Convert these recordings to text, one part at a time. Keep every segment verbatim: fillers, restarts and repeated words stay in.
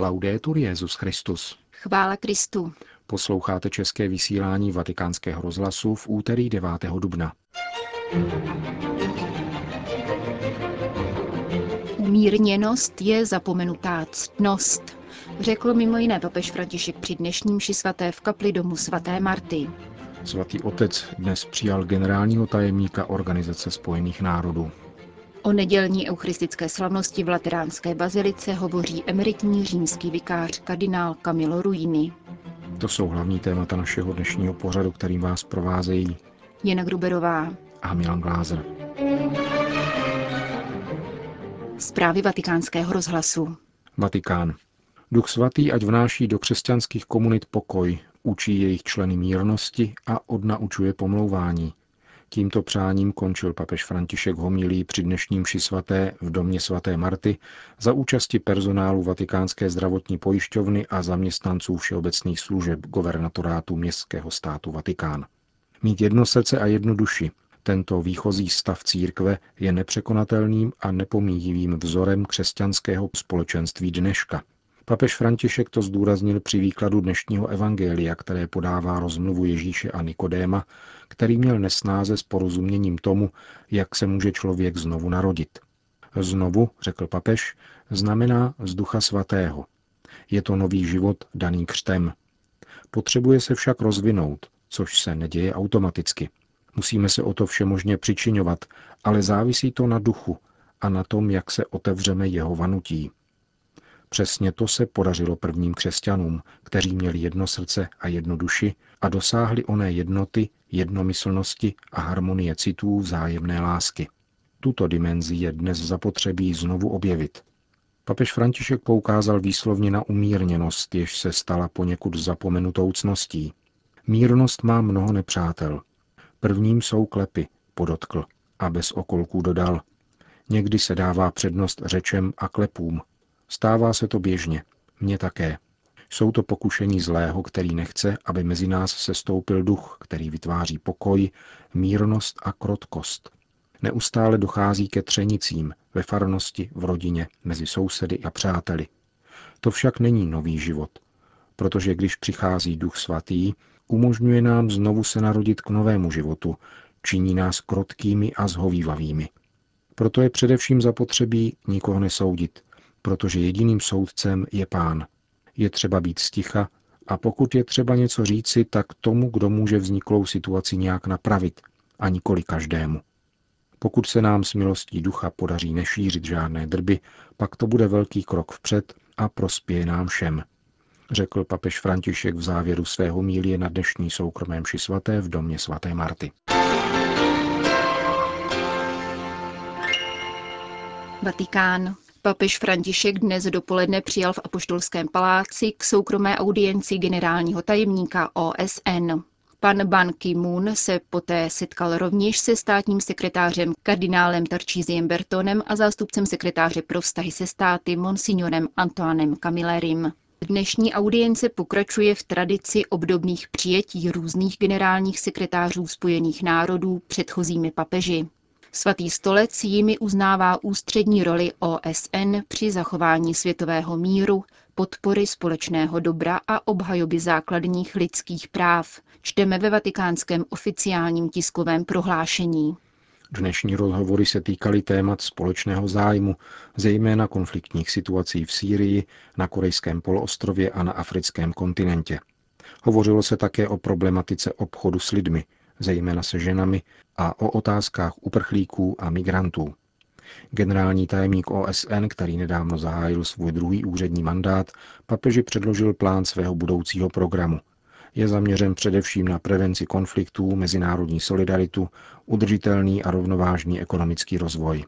Laudetur Jesus Christus. Chvála Kristu. Posloucháte české vysílání Vatikánského rozhlasu v úterý devátého dubna. Umírněnost je zapomenutá ctnost, řekl mimo jiné papež František při dnešní mši svaté v kapli domu svaté Marty. Svatý otec dnes přijal generálního tajemníka Organizace spojených národů. O nedělní eucharistické slavnosti v Lateránské bazilice hovoří emeritní římský vikář kardinál Camillo Ruini. To jsou hlavní témata našeho dnešního pořadu, kterým vás provázejí Jana Gruberová a Milan Glázer. Zprávy Vatikánského rozhlasu. Vatikán. Duch svatý ať vnáší do křesťanských komunit pokoj, učí jejich členy mírnosti a odnaučuje pomlouvání. Tímto přáním končil papež František homilí při dnešním mši svaté v domě svaté Marty za účasti personálu Vatikánské zdravotní pojišťovny a zaměstnanců všeobecných služeb guvernatorátu městského státu Vatikán. Mít jedno srdce a jednu duši. Tento výchozí stav církve je nepřekonatelným a nepomíjivým vzorem křesťanského společenství dneška. Papež František to zdůraznil při výkladu dnešního evangelia, které podává rozmluvu Ježíše a Nikodéma, který měl nesnáze s porozuměním tomu, jak se může člověk znovu narodit. Znovu, řekl papež, znamená z Ducha svatého. Je to nový život daný křtem. Potřebuje se však rozvinout, což se neděje automaticky. Musíme se o to všemožně přičiňovat, ale závisí to na duchu a na tom, jak se otevřeme jeho vanutí. Přesně to se podařilo prvním křesťanům, kteří měli jedno srdce a jednu duši a dosáhli oné jednoty, jednomyslnosti a harmonie citů vzájemné lásky. Tuto dimenzi je dnes zapotřebí znovu objevit. Papež František poukázal výslovně na umírněnost, jež se stala poněkud zapomenutou ctností. Mírnost má mnoho nepřátel. Prvním jsou klepy, podotkl a bez okolků dodal. Někdy se dává přednost řečem a klepům. Stává se to běžně, mně také. Jsou to pokušení zlého, který nechce, aby mezi nás sestoupil duch, který vytváří pokoj, mírnost a krotkost. Neustále dochází ke třenicím ve farnosti, v rodině, mezi sousedy a přáteli. To však není nový život, protože když přichází Duch svatý, umožňuje nám znovu se narodit k novému životu, činí nás krotkými a zhovívavými. Proto je především zapotřebí nikoho nesoudit, protože jediným soudcem je Pán. Je třeba být sticha a pokud je třeba něco říci, tak tomu, kdo může vzniklou situaci nějak napravit, a nikoli každému. Pokud se nám s milostí ducha podaří nešířit žádné drby, pak to bude velký krok vpřed a prospěje nám všem, řekl papež František v závěru své homilie na dnešní soukromé mši svaté v domě svaté Marty. Vatikán. Papež František dnes dopoledne přijal v Apoštolském paláci k soukromé audienci generálního tajemníka O S N. Pan Ban Ki-moon se poté setkal rovněž se státním sekretářem kardinálem Tarcisiem Bertonem a zástupcem sekretáře pro vztahy se státy monsignorem Antoinem Camillerim. Dnešní audience pokračuje v tradici obdobných přijetí různých generálních sekretářů Spojených národů předchozími papeži. Svatý stolec jimi uznává ústřední roli O S N při zachování světového míru, podpory společného dobra a obhajoby základních lidských práv, čteme ve vatikánském oficiálním tiskovém prohlášení. Dnešní rozhovory se týkaly témat společného zájmu, zejména konfliktních situací v Sýrii, na Korejském poloostrově a na africkém kontinentě. Hovořilo se také o problematice obchodu s lidmi, zejména se ženami, a o otázkách uprchlíků a migrantů. Generální tajemník O S N, který nedávno zahájil svůj druhý úřední mandát, papeži předložil plán svého budoucího programu. Je zaměřen především na prevenci konfliktů, mezinárodní solidaritu, udržitelný a rovnovážný ekonomický rozvoj.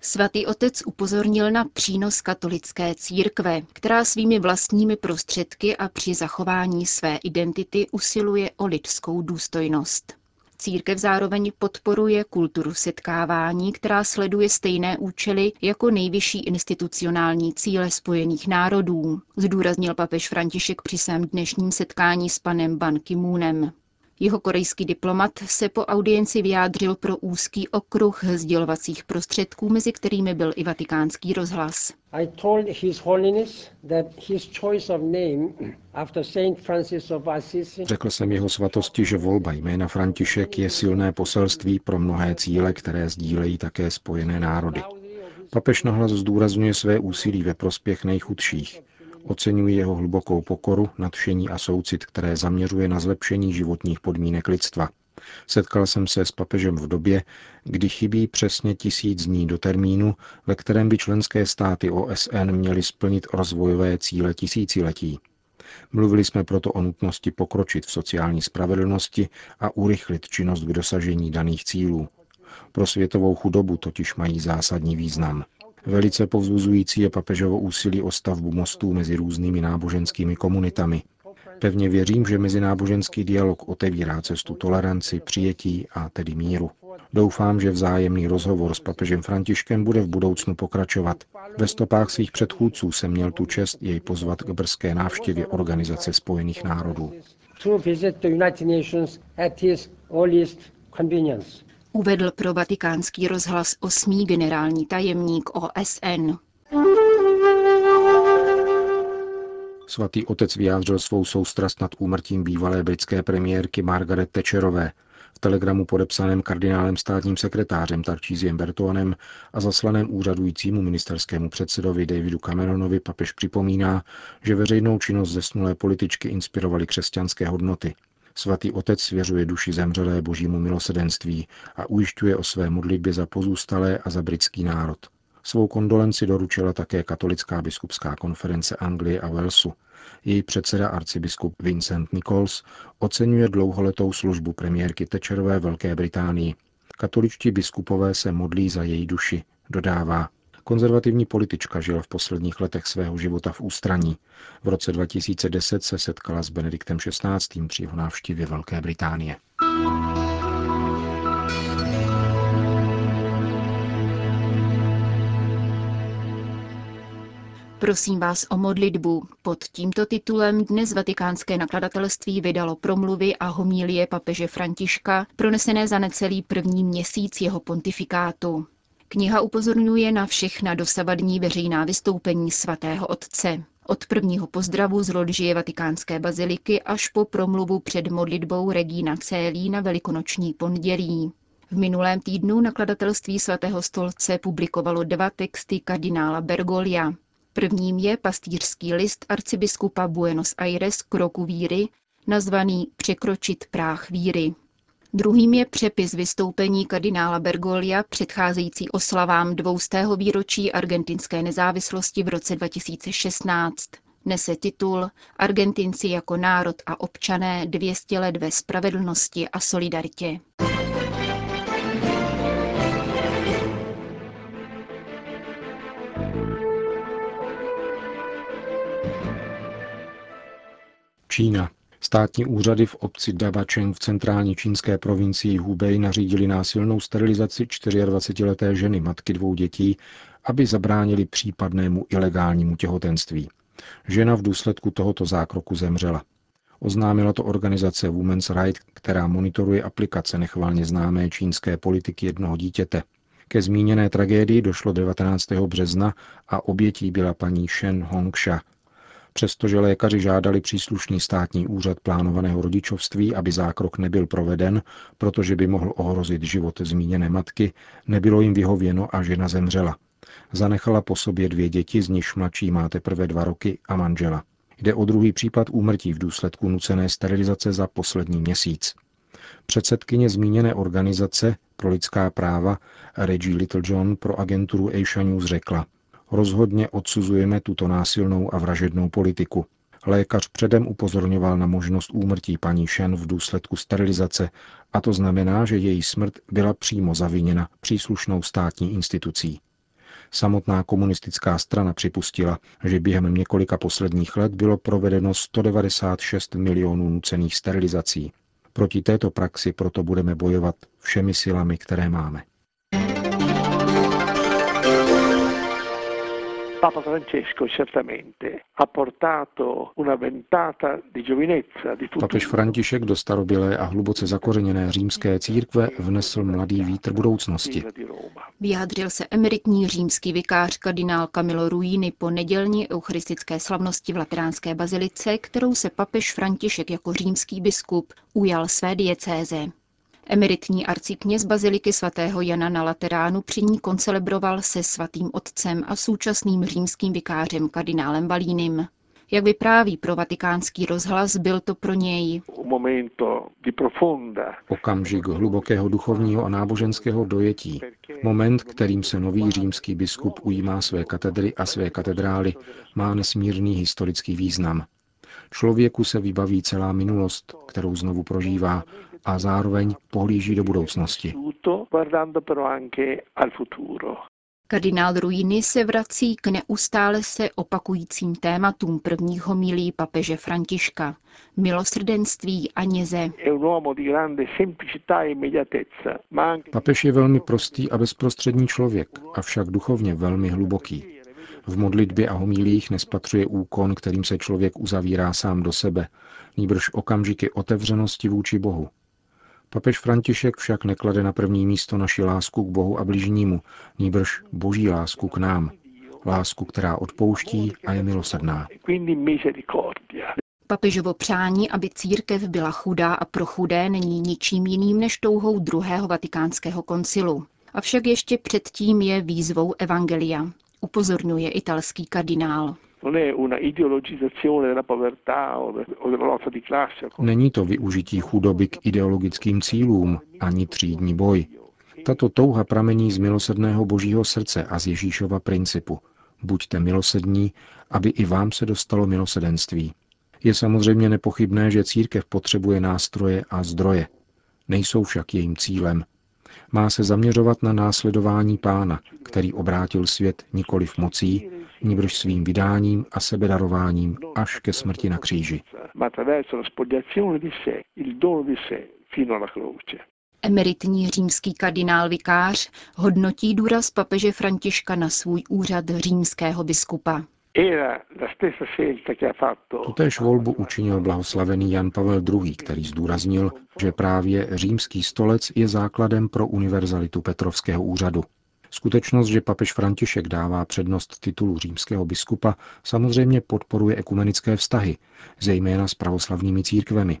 Svatý otec upozornil na přínos katolické církve, která svými vlastními prostředky a při zachování své identity usiluje o lidskou důstojnost. Církev zároveň podporuje kulturu setkávání, která sleduje stejné účely jako nejvyšší institucionální cíle Spojených národů, zdůraznil papež František při svém dnešním setkání s panem Ban Ki-moonem. Jihokorejský diplomat se po audienci vyjádřil pro úzký okruh sdělovacích prostředků, mezi kterými byl i vatikánský rozhlas. Řekl jsem jeho svatosti, že volba jména František je silné poselství pro mnohé cíle, které sdílejí také Spojené národy. Papež nahlas zdůrazňuje své úsilí ve prospěch nejchudších. Oceňuji jeho hlubokou pokoru, nadšení a soucit, které zaměřuje na zlepšení životních podmínek lidstva. Setkal jsem se s papežem v době, kdy chybí přesně tisíc dní do termínu, ve kterém by členské státy O S N měly splnit rozvojové cíle tisíciletí. Mluvili jsme proto o nutnosti pokročit v sociální spravedlnosti a urychlit činnost k dosažení daných cílů. Pro světovou chudobu totiž mají zásadní význam. Velice povzbuzující je papežovo úsilí o stavbu mostů mezi různými náboženskými komunitami. Pevně věřím, že mezináboženský dialog otevírá cestu toleranci, přijetí a tedy míru. Doufám, že vzájemný rozhovor s papežem Františkem bude v budoucnu pokračovat. Ve stopách svých předchůdců jsem měl tu čest jej pozvat k brzké návštěvě Organizace spojených národů. Uvedl pro vatikánský rozhlas osmý generální tajemník O S N. Svatý otec vyjádřil svou soustrast nad úmrtím bývalé britské premiérky Margaret Thatcherové. V telegramu podepsaném kardinálem státním sekretářem Tarcisiem Bertonem a zaslaném úřadujícímu ministerskému předsedovi Davidu Cameronovi papež připomíná, že veřejnou činnost zesnulé političky inspirovaly křesťanské hodnoty. Svatý otec svěřuje duši zemřelé božímu milosedenství a ujišťuje o své modlitbě za pozůstalé a za britský národ. Svou kondolenci doručila také katolická biskupská konference Anglie a Walesu. Její předseda arcibiskup Vincent Nichols oceňuje dlouholetou službu premiérky Thatcherové Velké Británii. Katoličtí biskupové se modlí za její duši, dodává. Konzervativní politička žila v posledních letech svého života v ústraní. V roce dva tisíce deset se setkala s Benediktem šestnáctým při jeho návštěvě Velké Británie. Prosím vás o modlitbu. Pod tímto titulem dnes vatikánské nakladatelství vydalo promluvy a homilie papeže Františka, pronesené za necelý první měsíc jeho pontifikátu. Kniha upozorňuje na všechna dosavadní veřejná vystoupení svatého otce. Od prvního pozdravu z lodžie vatikánské baziliky až po promluvu před modlitbou Regina Coeli na velikonoční pondělí. V minulém týdnu nakladatelství svatého stolce publikovalo dva texty kardinála Bergoglia. Prvním je pastýřský list arcibiskupa Buenos Aires k roku víry, nazvaný Překročit práh víry. Druhým je přepis vystoupení kardinála Bergoglia předcházející oslavám dvoustého výročí argentinské nezávislosti v roce dva tisíce šestnáct. Nese titul Argentinci jako národ a občané dvě stě let ve spravedlnosti a solidaritě. Čína. Státní úřady v obci Dabačeng v centrální čínské provincii Hubei nařídili násilnou sterilizaci dvacetičtyřleté ženy, matky dvou dětí, aby zabránili případnému ilegálnímu těhotenství. Žena v důsledku tohoto zákroku zemřela. Oznámila to organizace Women's Rights, která monitoruje aplikace nechvalně známé čínské politiky jednoho dítěte. Ke zmíněné tragédii došlo devatenáctého března a obětí byla paní Shen Hong Sha. Přestože lékaři žádali příslušný státní úřad plánovaného rodičovství, aby zákrok nebyl proveden, protože by mohl ohrozit život zmíněné matky, nebylo jim vyhověno a žena zemřela. Zanechala po sobě dvě děti, z nichž mladší má teprve dva roky, a manžela. Jde o druhý případ úmrtí v důsledku nucené sterilizace za poslední měsíc. Předsedkyně zmíněné organizace pro lidská práva Reggie Littlejohn pro agenturu Asia News řekla: Rozhodně odsuzujeme tuto násilnou a vražednou politiku. Lékař předem upozorňoval na možnost úmrtí paní Shen v důsledku sterilizace, a to znamená, že její smrt byla přímo zaviněna příslušnou státní institucí. Samotná komunistická strana připustila, že během několika posledních let bylo provedeno sto devadesát šest milionů nucených sterilizací. Proti této praxi proto budeme bojovat všemi silami, které máme. Papa Francesco certamente ha portato una ventata di giovinezza di futuro. Papež František do starobylé a hluboce zakořeněné římské církve vnesl mladý vítr budoucnosti. Vyjádřil se emeritní římský vikář kardinál Camillo Ruini po nedělní eucharistické slavnosti v Lateránské bazilice, kterou se papež František jako římský biskup ujal své diecéze. Emeritní arcikněz baziliky svatého Jana na Lateránu při ní koncelebroval se svatým otcem a současným římským vikářem kardinálem Vallinim. Jak vypráví pro vatikánský rozhlas, byl to pro něj okamžik hlubokého duchovního a náboženského dojetí. Moment, kterým se nový římský biskup ujímá své katedry a své katedrály, má nesmírný historický význam. Člověku se vybaví celá minulost, kterou znovu prožívá, a zároveň pohlíží do budoucnosti. Kardinál Ruini se vrací k neustále se opakujícím tématům prvních homilí papeže Františka. Milosrdenství a něze. Papež je velmi prostý a bezprostřední člověk, avšak duchovně velmi hluboký. V modlitbě a homilích nespatřuje úkon, kterým se člověk uzavírá sám do sebe, nýbrž okamžiky otevřenosti vůči Bohu. Papež František však neklade na první místo naši lásku k Bohu a bližnímu, nýbrž boží lásku k nám. Lásku, která odpouští a je milosrdná. Papežovo přání, aby církev byla chudá a pro chudé, není ničím jiným než touhou druhého vatikánského koncilu. Avšak ještě předtím je výzvou evangelia, upozorňuje italský kardinál. Není to využití chudoby k ideologickým cílům, ani třídní boj. Tato touha pramení z milosrdného božího srdce a z Ježíšova principu. Buďte milosrdní, aby i vám se dostalo milosedenství. Je samozřejmě nepochybné, že církev potřebuje nástroje a zdroje. Nejsou však jejím cílem. Má se zaměřovat na následování Pána, který obrátil svět nikoliv mocí, nýbrž svým vydáním a sebedarováním až ke smrti na kříži. Emeritní římský kardinál vikář hodnotí důraz papeže Františka na svůj úřad římského biskupa. Tutéž volbu učinil blahoslavený Jan Pavel druhý, který zdůraznil, že právě římský stolec je základem pro univerzalitu Petrovského úřadu. Skutečnost, že papež František dává přednost titulu římského biskupa, samozřejmě podporuje ekumenické vztahy, zejména s pravoslavnými církvemi.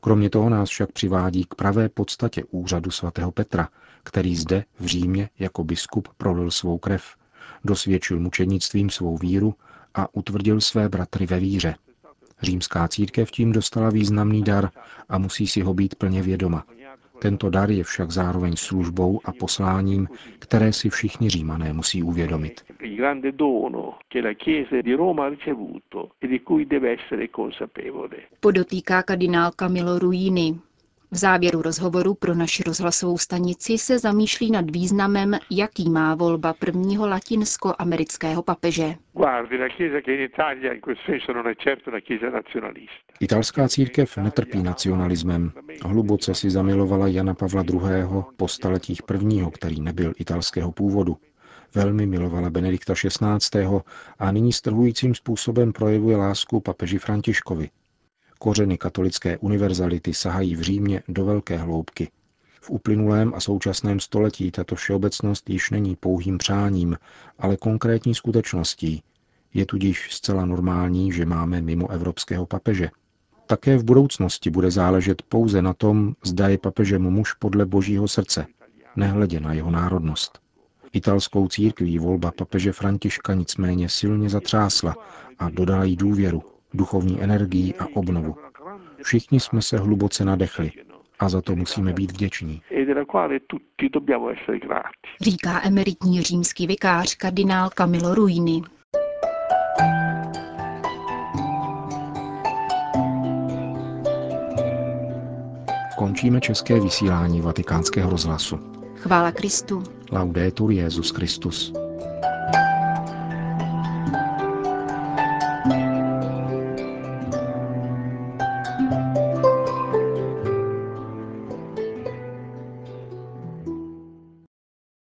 Kromě toho nás však přivádí k pravé podstatě úřadu svatého Petra, který zde v Římě jako biskup prolil svou krev, dosvědčil mučednictvím svou víru a utvrdil své bratry ve víře. Římská církev tím dostala významný dar a musí si ho být plně vědoma. Tento dar je však zároveň službou a posláním, které si všichni Římané musí uvědomit. Podotýká kardinál Camillo Ruini. V závěru rozhovoru pro naši rozhlasovou stanici se zamýšlí nad významem, jaký má volba prvního latinskoamerického papeže. Italská církev netrpí nacionalismem. Hluboce si zamilovala Jana Pavla druhého. po staletích prvního, který nebyl italského původu. Velmi milovala Benedikta šestnáctého. a nyní strhujícím způsobem projevuje lásku papeži Františkovi. Kořeny katolické univerzality sahají v Římě do velké hloubky. V uplynulém a současném století tato všeobecnost již není pouhým přáním, ale konkrétní skutečností. Je tudíž zcela normální, že máme mimo evropského papeže. Také v budoucnosti bude záležet pouze na tom, zda je papežem muž podle božího srdce, nehledě na jeho národnost. Italskou církví volba papeže Františka nicméně silně zatřásla a dodala jí důvěru, duchovní energii a obnovu. Všichni jsme se hluboce nadechli a za to musíme být vděční. Říká emeritní římský vikář kardinál Camillo Ruini. Končíme české vysílání Vatikánského rozhlasu. Chvála Kristu. Laudetur Jesus Christus.